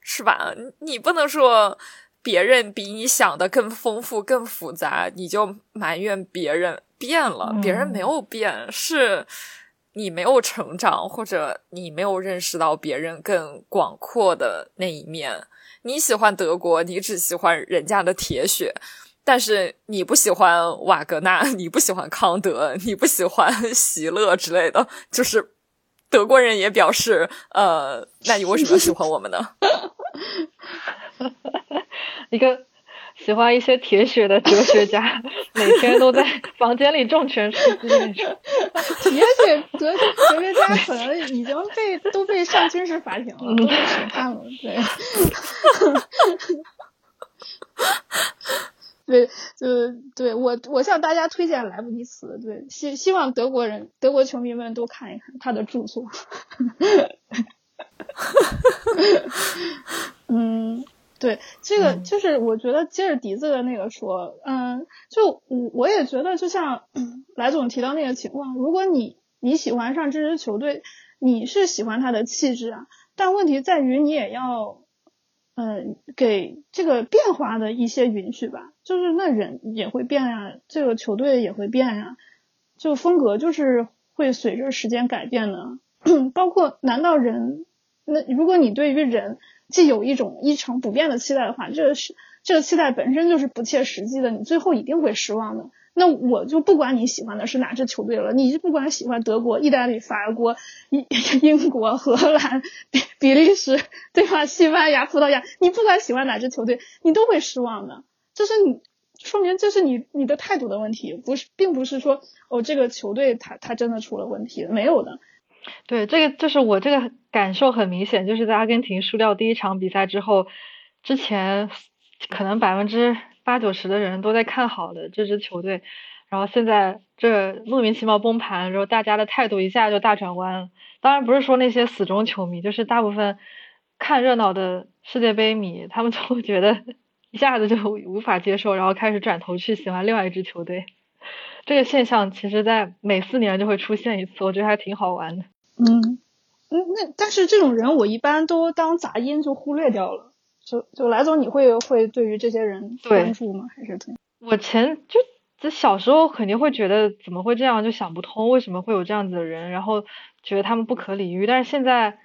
是吧？你不能说别人比你想的更丰富更复杂你就埋怨别人变了、嗯、别人没有变，是你没有成长，或者你没有认识到别人更广阔的那一面。你喜欢德国你只喜欢人家的铁血，但是你不喜欢瓦格纳，你不喜欢康德，你不喜欢席勒之类的，就是德国人也表示呃，那你为什么喜欢我们呢？一个喜欢一些铁血的哲学家每天都在房间里重拳出击那种铁血哲学家可能已经被都被上军事法庭了、嗯、都被审判了，对对就对我我向大家推荐莱布尼茨，对希希望德国人德国球迷们都看一看他的著作嗯对，这个就是我觉得接着笛子的那个说，嗯，就我我也觉得就像莱总提到那个情况，如果你你喜欢上这支球队，你是喜欢他的气质啊，但问题在于你也要嗯、呃，给这个变化的一些允许吧，就是那人也会变呀、啊，这个球队也会变呀、啊，就风格就是会随着时间改变的。包括难道人，那如果你对于人既有一种一成不变的期待的话，这是这个期待本身就是不切实际的，你最后一定会失望的。那我就不管你喜欢的是哪支球队了，你就不管喜欢德国、意大利、法国、英国、荷兰、比利时，对吧？西班牙、葡萄牙，你不管喜欢哪支球队，你都会失望的。这是你说明这是你你的态度的问题，不是，并不是说哦这个球队它它真的出了问题，没有的。对，这个就是我这个感受很明显，就是在阿根廷输掉第一场比赛之后，之前可能百分之八九十的人都在看好的这支球队，然后现在这莫名其妙崩盘之后，大家的态度一下就大转弯了。当然不是说那些死忠球迷，就是大部分看热闹的世界杯迷，他们就会觉得一下子就无法接受，然后开始转头去喜欢另外一支球队。这个现象其实在每四年就会出现一次，我觉得还挺好玩的。嗯嗯，那但是这种人我一般都当杂音就忽略掉了。就就来总，你会会对于这些人关注吗？还是挺我前就这小时候肯定会觉得怎么会这样，就想不通为什么会有这样子的人，然后觉得他们不可理喻。但是现在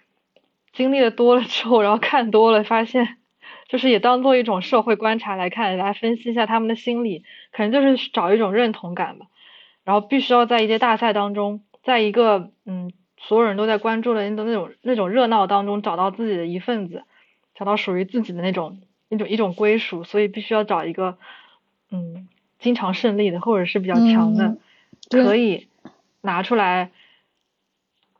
经历的多了之后，然后看多了，发现就是也当做一种社会观察来看，来分析一下他们的心理，可能就是找一种认同感吧。然后必须要在一些大赛当中，在一个嗯所有人都在关注的那种那种热闹当中，找到自己的一份子。找到属于自己的那种一种一种归属，所以必须要找一个嗯经常胜利的或者是比较强的、嗯、可以拿出来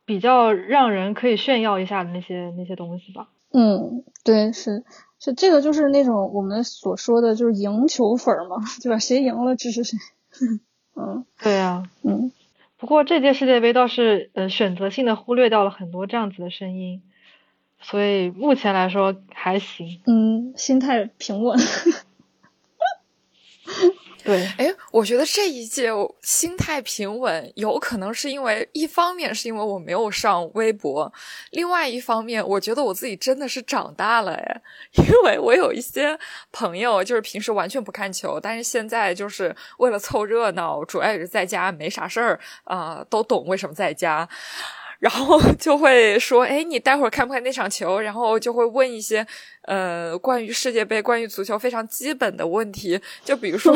比较让人可以炫耀一下的那些那些东西吧。嗯，对，是是这个就是那种我们所说的就是赢球粉嘛，对吧？谁赢了支持谁。嗯，对啊，嗯。不过这届世界杯倒是呃选择性的忽略掉了很多这样子的声音。所以目前来说还行，嗯，心态平稳。对，哎，我觉得这一届心态平稳，有可能是因为一方面是因为我没有上微博，另外一方面我觉得我自己真的是长大了哎，因为我有一些朋友就是平时完全不看球，但是现在就是为了凑热闹，主要也是在家没啥事儿啊、呃，都懂为什么在家。然后就会说，哎，你待会儿看不看那场球？然后就会问一些，呃，关于世界杯、关于足球非常基本的问题。就比如说，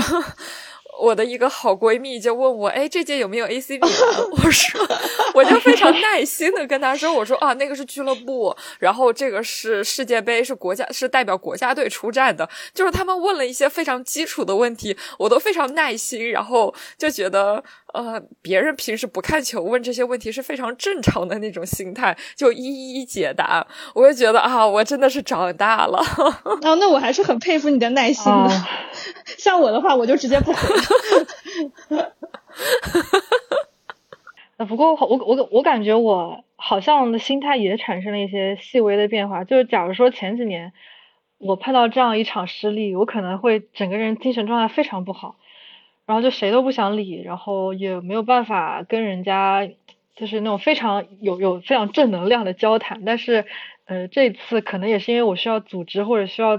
我的一个好闺蜜就问我，哎，这届有没有 A C 米兰？我说，我就非常耐心的跟她说，我说啊，那个是俱乐部，然后这个是世界杯，是国家，是代表国家队出战的。就是他们问了一些非常基础的问题，我都非常耐心，然后就觉得。呃，别人平时不看球问这些问题是非常正常的那种心态，就一一解答。我就觉得啊，我真的是长大了。哦，那我还是很佩服你的耐心的。哦、像我的话，我就直接不回了。不过我我我感觉我好像心态也产生了一些细微的变化。就是假如说前几年我碰到这样一场失利，我可能会整个人精神状态非常不好。然后就谁都不想理，然后也没有办法跟人家就是那种非常有有非常正能量的交谈。但是呃这次可能也是因为我需要组织或者需要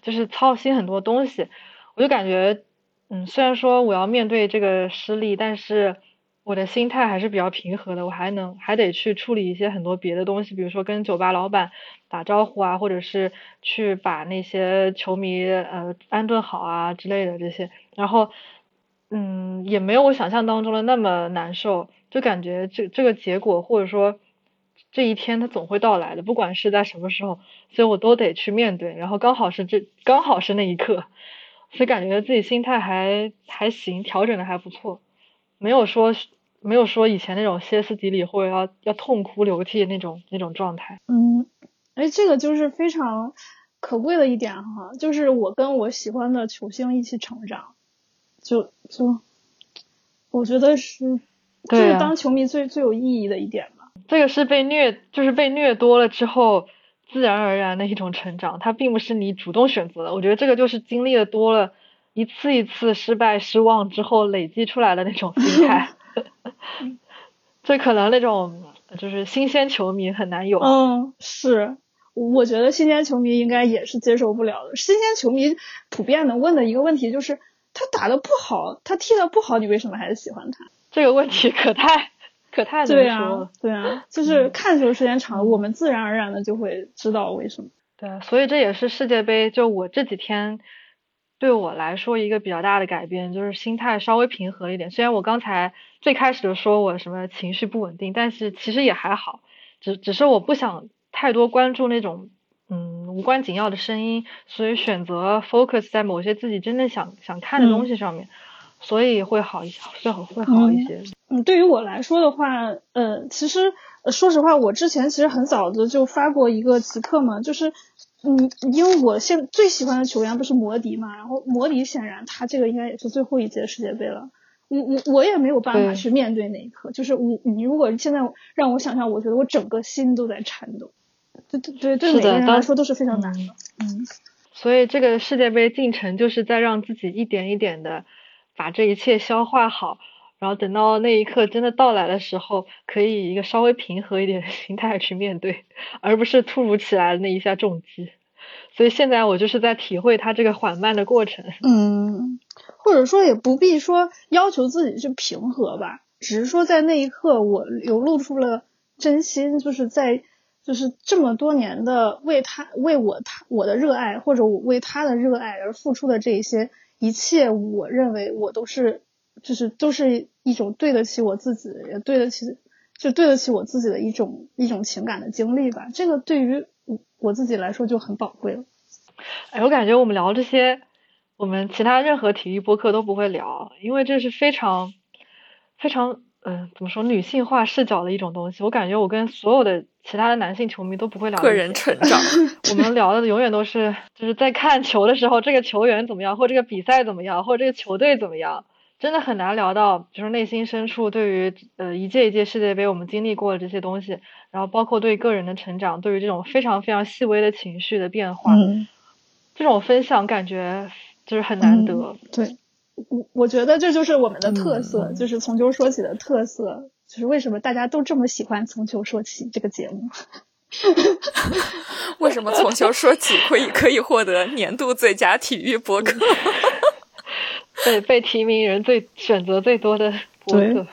就是操心很多东西，我就感觉嗯虽然说我要面对这个失利，但是我的心态还是比较平和的，我还能还得去处理一些很多别的东西，比如说跟酒吧老板打招呼啊，或者是去把那些球迷呃安顿好啊之类的这些。然后嗯，也没有我想象当中的那么难受，就感觉这这个结果或者说这一天它总会到来的，不管是在什么时候，所以我都得去面对。然后刚好是这刚好是那一刻，所以感觉自己心态还还行，调整的还不错，没有说没有说以前那种歇斯底里或者要要痛哭流涕那种那种状态。嗯，哎，这个就是非常可贵的一点哈，就是我跟我喜欢的球星一起成长。就就，我觉得是，就是当球迷最、啊、最有意义的一点吧。这个是被虐，就是被虐多了之后，自然而然的一种成长，它并不是你主动选择的。我觉得这个就是经历的多了，一次一次失败、失望之后累积出来的那种心态。这可能那种就是新鲜球迷很难有。嗯，是。我觉得新鲜球迷应该也是接受不了的。新鲜球迷普遍能问的一个问题就是，他打得不好，他踢得不好，你为什么还是喜欢他？这个问题可太可太能说了。对啊，对啊，就是看球时间长了，嗯，我们自然而然的就会知道为什么。对，所以这也是世界杯，就我这几天对我来说一个比较大的改变，就是心态稍微平和一点。虽然我刚才最开始就说我什么情绪不稳定，但是其实也还好，只只是我不想太多关注那种嗯无关紧要的声音，所以选择 focus 在某些自己真正想想看的东西上面，嗯，所以会好一些，最好会好一些。嗯，对于我来说的话，呃，其实说实话，我之前其实很早的就发过一个词课嘛，就是。嗯，因为我现最喜欢的球员不是摩迪嘛，然后摩迪显然他这个应该也是最后一届世界杯了，我我我也没有办法去面对那一刻，就是我你如果现在让我想象，我觉得我整个心都在颤抖，对对对，对每个人来说都是非常难的，嗯，所以这个世界杯进程就是在让自己一点一点的把这一切消化好，然后等到那一刻真的到来的时候，可以一个稍微平和一点的心态去面对，而不是突如其来的那一下重击。所以现在我就是在体会它这个缓慢的过程。嗯，或者说也不必说要求自己去平和吧，只是说在那一刻我流露出了真心，就是在就是这么多年的为他为我他我的热爱，或者我为他的热爱而付出的这些一切，我认为我都是。就是都是一种对得起我自己，也对得起，就对得起我自己的一种一种情感的经历吧。这个对于我自己来说就很宝贵了。哎，我感觉我们聊这些，我们其他任何体育播客都不会聊，因为这是非常非常嗯、呃、怎么说女性化视角的一种东西。我感觉我跟所有的其他的男性球迷都不会聊个人成长，我们聊的永远都是就是在看球的时候，这个球员怎么样，或这个比赛怎么样，或这个球队怎么样。真的很难聊到就是内心深处对于呃一届一届世界杯我们经历过的这些东西，然后包括对个人的成长，对于这种非常非常细微的情绪的变化，嗯，这种分享感觉就是很难得，嗯，对，我我觉得这就是我们的特色，嗯，就是从球说起的特色，就是为什么大家都这么喜欢从球说起这个节目。为什么从球说起可以可以获得年度最佳体育博客。对，被提名人最选择最多的博客。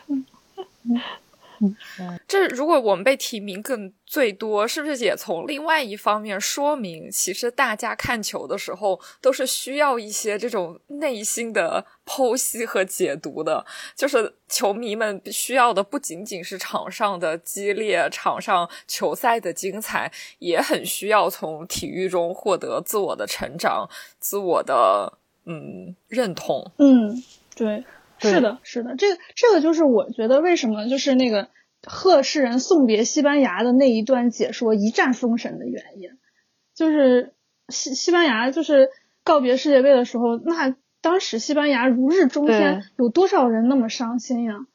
这如果我们被提名更最多，是不是也从另外一方面说明，其实大家看球的时候都是需要一些这种内心的剖析和解读的，就是球迷们需要的不仅仅是场上的激烈，场上球赛的精彩，也很需要从体育中获得自我的成长，自我的嗯，认同。嗯，对，是的，是的，这个这个就是我觉得为什么就是那个赫世仁送别西班牙的那一段解说一战封神的原因，就是西西班牙就是告别世界杯的时候，那当时西班牙如日中天，有多少人那么伤心呀？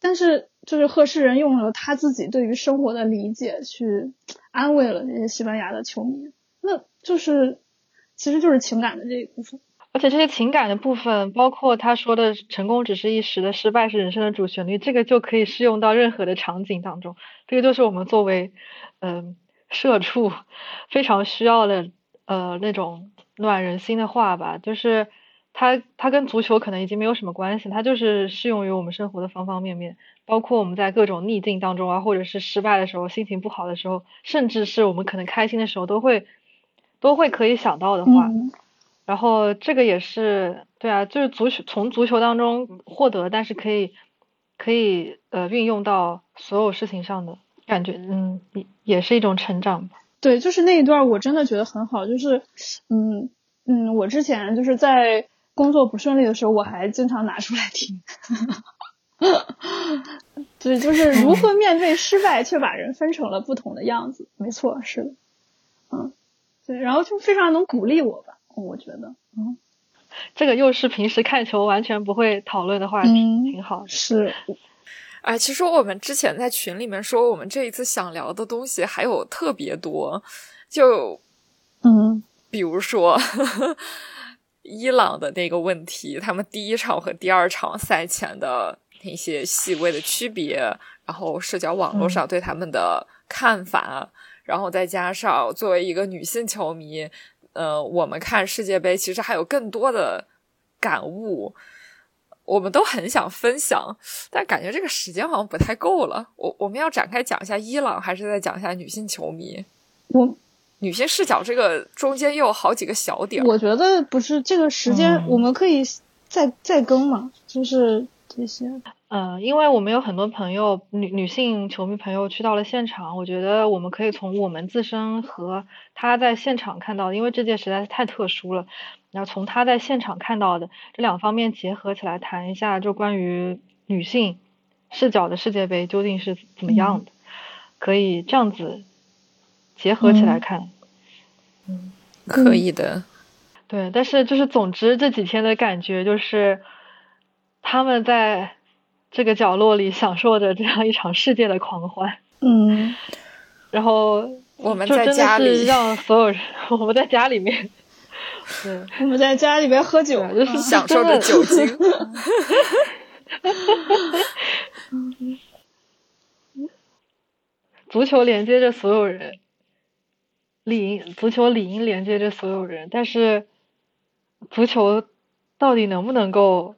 但是就是赫世仁用了他自己对于生活的理解去安慰了这些西班牙的球迷，那就是其实就是情感的这一部分。而且这些情感的部分，包括他说的成功只是一时的，失败是人生的主旋律，这个就可以适用到任何的场景当中。这个就是我们作为嗯、呃、社畜非常需要的呃那种暖人心的话吧，就是它它跟足球可能已经没有什么关系，它就是适用于我们生活的方方面面，包括我们在各种逆境当中啊，或者是失败的时候，心情不好的时候，甚至是我们可能开心的时候，都会都会可以想到的话。嗯，然后这个也是对啊，就是足球从足球当中获得，但是可以可以呃运用到所有事情上的感觉，嗯，也是一种成长吧。对，就是那一段我真的觉得很好，就是嗯嗯，我之前就是在工作不顺利的时候，我还经常拿出来听。对，就是如何面对失败，却把人分成了不同的样子。没错，是的，嗯，对，然后就非常能鼓励我吧。我觉得嗯，这个又是平时看球完全不会讨论的话题，嗯，挺好的。是哎，其实我们之前在群里面说我们这一次想聊的东西还有特别多，就嗯比如说呵呵伊朗的那个问题，他们第一场和第二场赛前的那些细微的区别，然后社交网络上对他们的看法，嗯，然后再加上作为一个女性球迷，呃，我们看世界杯其实还有更多的感悟，我们都很想分享，但感觉这个时间好像不太够了。我我们要展开讲一下伊朗，还是再讲一下女性球迷？我女性视角这个中间又有好几个小点。我觉得不是这个时间，嗯、我们可以再再更嘛，就是这些。嗯、呃，因为我们有很多朋友，女女性球迷朋友去到了现场，我觉得我们可以从我们自身和她在现场看到的，因为这届实在是太特殊了。然后从他在现场看到的这两方面结合起来谈一下，就关于女性视角的世界杯究竟是怎么样的，嗯、可以这样子结合起来看。嗯，可以的。对，但是就是总之这几天的感觉就是，他们在这个角落里享受着这样一场世界的狂欢。嗯，然后我们在家里就真的是让所有人，我们在家里面。对，我们在家里边喝酒，就是享受着酒精。足球连接着所有人，理应足球理应连接着所有人，但是足球到底能不能够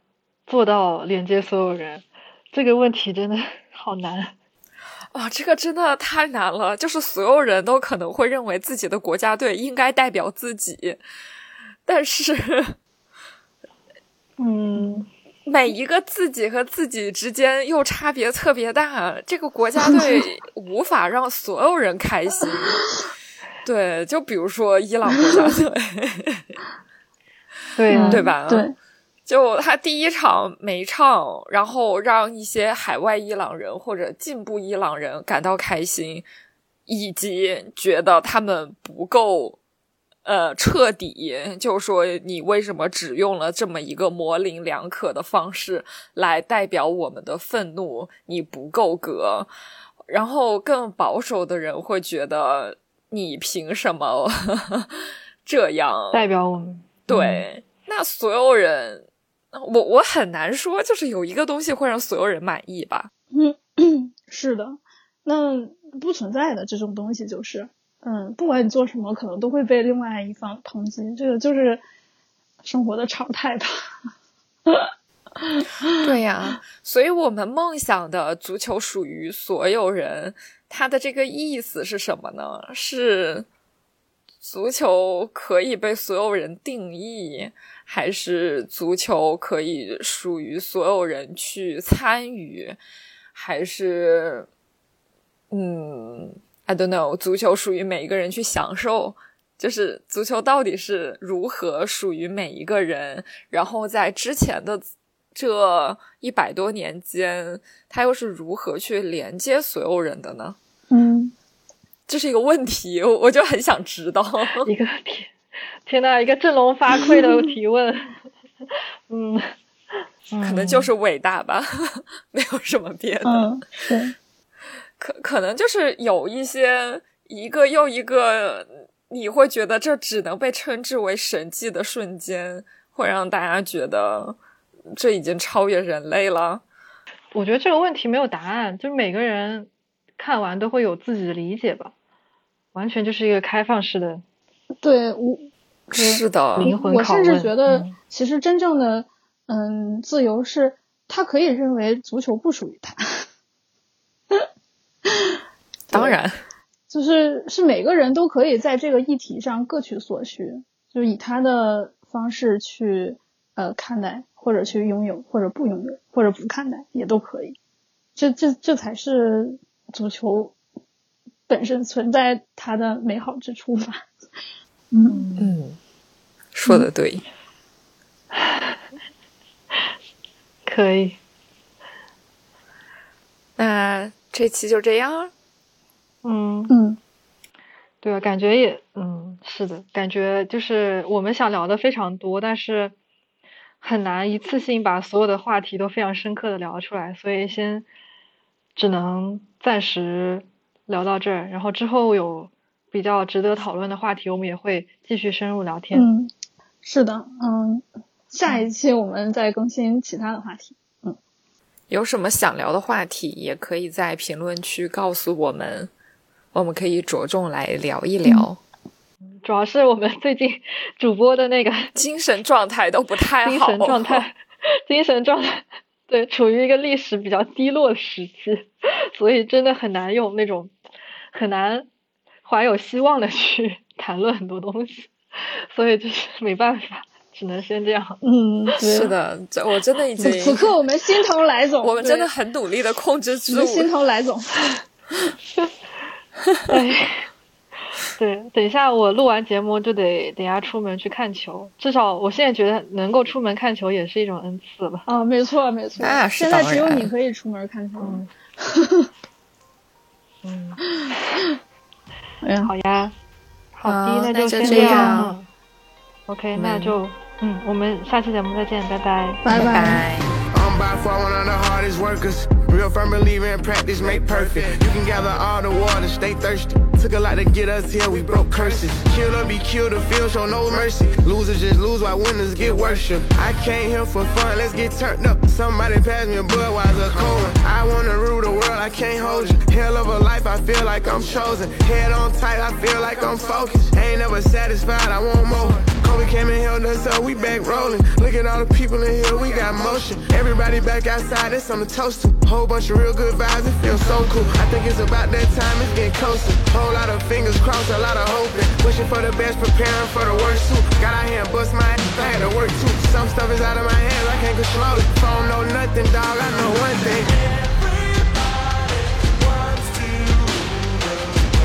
做到连接所有人，这个问题真的好难。哦，这个真的太难了，就是所有人都可能会认为自己的国家队应该代表自己，但是嗯，每一个自己和自己之间又差别特别大，这个国家队无法让所有人开心。对，就比如说伊朗国家队。对啊，对吧？对，就他第一场没唱，然后让一些海外伊朗人或者进步伊朗人感到开心，以及觉得他们不够呃彻底，就说你为什么只用了这么一个模棱两可的方式来代表我们的愤怒，你不够格。然后更保守的人会觉得你凭什么呵呵这样代表我们。对，嗯、那所有人我我很难说，就是有一个东西会让所有人满意吧。嗯，是的，那不存在的这种东西就是，嗯，不管你做什么，可能都会被另外一方抨击，这个就是生活的常态吧。对呀，所以我们梦想的足球属于所有人，它的这个意思是什么呢？是足球可以被所有人定义，还是足球可以属于所有人去参与，还是嗯 I don't know 足球属于每一个人去享受，就是足球到底是如何属于每一个人，然后在之前的这一百多年间它又是如何去连接所有人的呢？嗯，这是一个问题，我就很想知道。一个天，天哪，一个振聋发聩的提问。嗯，可能就是伟大吧，没有什么别的。嗯，对，可可能就是有一些一个又一个，你会觉得这只能被称之为神迹的瞬间，会让大家觉得这已经超越人类了。我觉得这个问题没有答案，就是每个人看完都会有自己的理解吧，完全就是一个开放式的。对，我是的，灵魂拷问。我甚至觉得其实真正的嗯自由是他可以认为足球不属于他。当然就是是每个人都可以在这个议题上各取所需，就是以他的方式去呃看待，或者去拥有，或者不拥有，或者不看待也都可以，这这这才是足球本身存在它的美好之处吧。嗯嗯，说得对。嗯、可以，那这期就这样。嗯嗯，对啊，感觉也嗯是的，感觉就是我们想聊的非常多，但是很难一次性把所有的话题都非常深刻的聊出来，所以先只能暂时聊到这儿，然后之后有比较值得讨论的话题，我们也会继续深入聊天。嗯，是的，嗯，下一期我们再更新其他的话题。嗯，有什么想聊的话题，也可以在评论区告诉我们，我们可以着重来聊一聊、嗯、主要是我们最近主播的那个精神状态都不太好，精神状态精神状态对，处于一个历史比较低落的时期，所以真的很难用那种很难怀有希望的去谈论很多东西，所以就是没办法，只能先这样。嗯，是的，我真的已经此刻我们心头来总，我们真的很努力的控制住，我们心头来总。哎，对，等一下我录完节目就得等一下出门去看球，至少我现在觉得能够出门看球也是一种恩赐了。啊，没错没错、啊，现在只有你可以出门看球。嗯，嗯，好呀，好的，那就先这样。OK， 那就嗯，我们下期节目再见，拜拜，拜拜。Real firm believer in practice make perfect. You can gather all the water, stay thirsty. Took a lot to get us here, we broke curses. Kill or be killed, the field show no mercy. Losers just lose while winners get worship. I came here for fun, let's get turned up. Somebody pass me a Budweiser cola. I wanna rule the world, I can't hold you. Hell of a life, I feel like I'm chosen. Head on tight, I feel like I'm focused. Ain't never satisfied, I want more. We came and held us up, we back rolling. Look at all the people in here, we got motion. Everybody back outside, it's on the toaster. Whole bunch of real good vibes, it feels so cool. I think it's about that time, it's getting closer. Whole lot of fingers crossed, a lot of hoping. Wishing for the best, preparing for the worst too. Got out here and bust my ass, I had to work too. Some stuff is out of my hands, I can't control it. Phone know nothing, dog, I know one thing.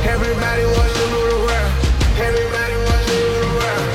Everybody wants to rule. Everybody wants to rule the world. Everybody wants to rule the world.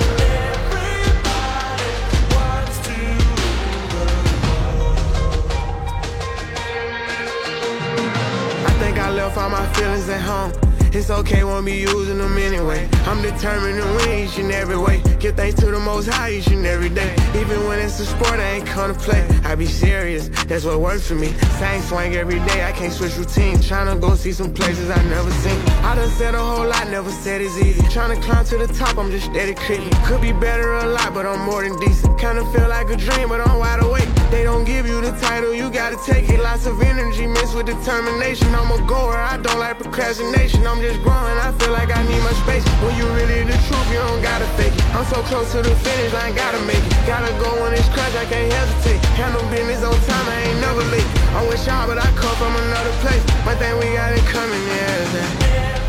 I left all my feelings at home. It's okay, won't be using them anyway. I'm determined to win each and every way. Give thanks to the most high each and every day. Even when it's a sport, I ain't come to play. I be serious, that's what works for me. Same swing every day, I can't switch routines. Tryna go see some places I never seen. I done said a whole lot, never said it's easy. Tryna climb to the top, I'm just steady creeping. Could be better a lot, but I'm more than decent. Kinda feel like a dream, but I'm wide awake. They don't give you the title, you gotta take it. Lots of energy mixed with determination. I'm a goer, I don't like procrastination. I'm just growing, I feel like I need my space. When you really the truth, you don't gotta fake it. I'm so close to the finish line, gotta make it. Gotta go on this crunch, I can't hesitate. Handle business on time, I ain't never late. I'm with y'all, but I come from another place. My thing we got in common, yeah, is that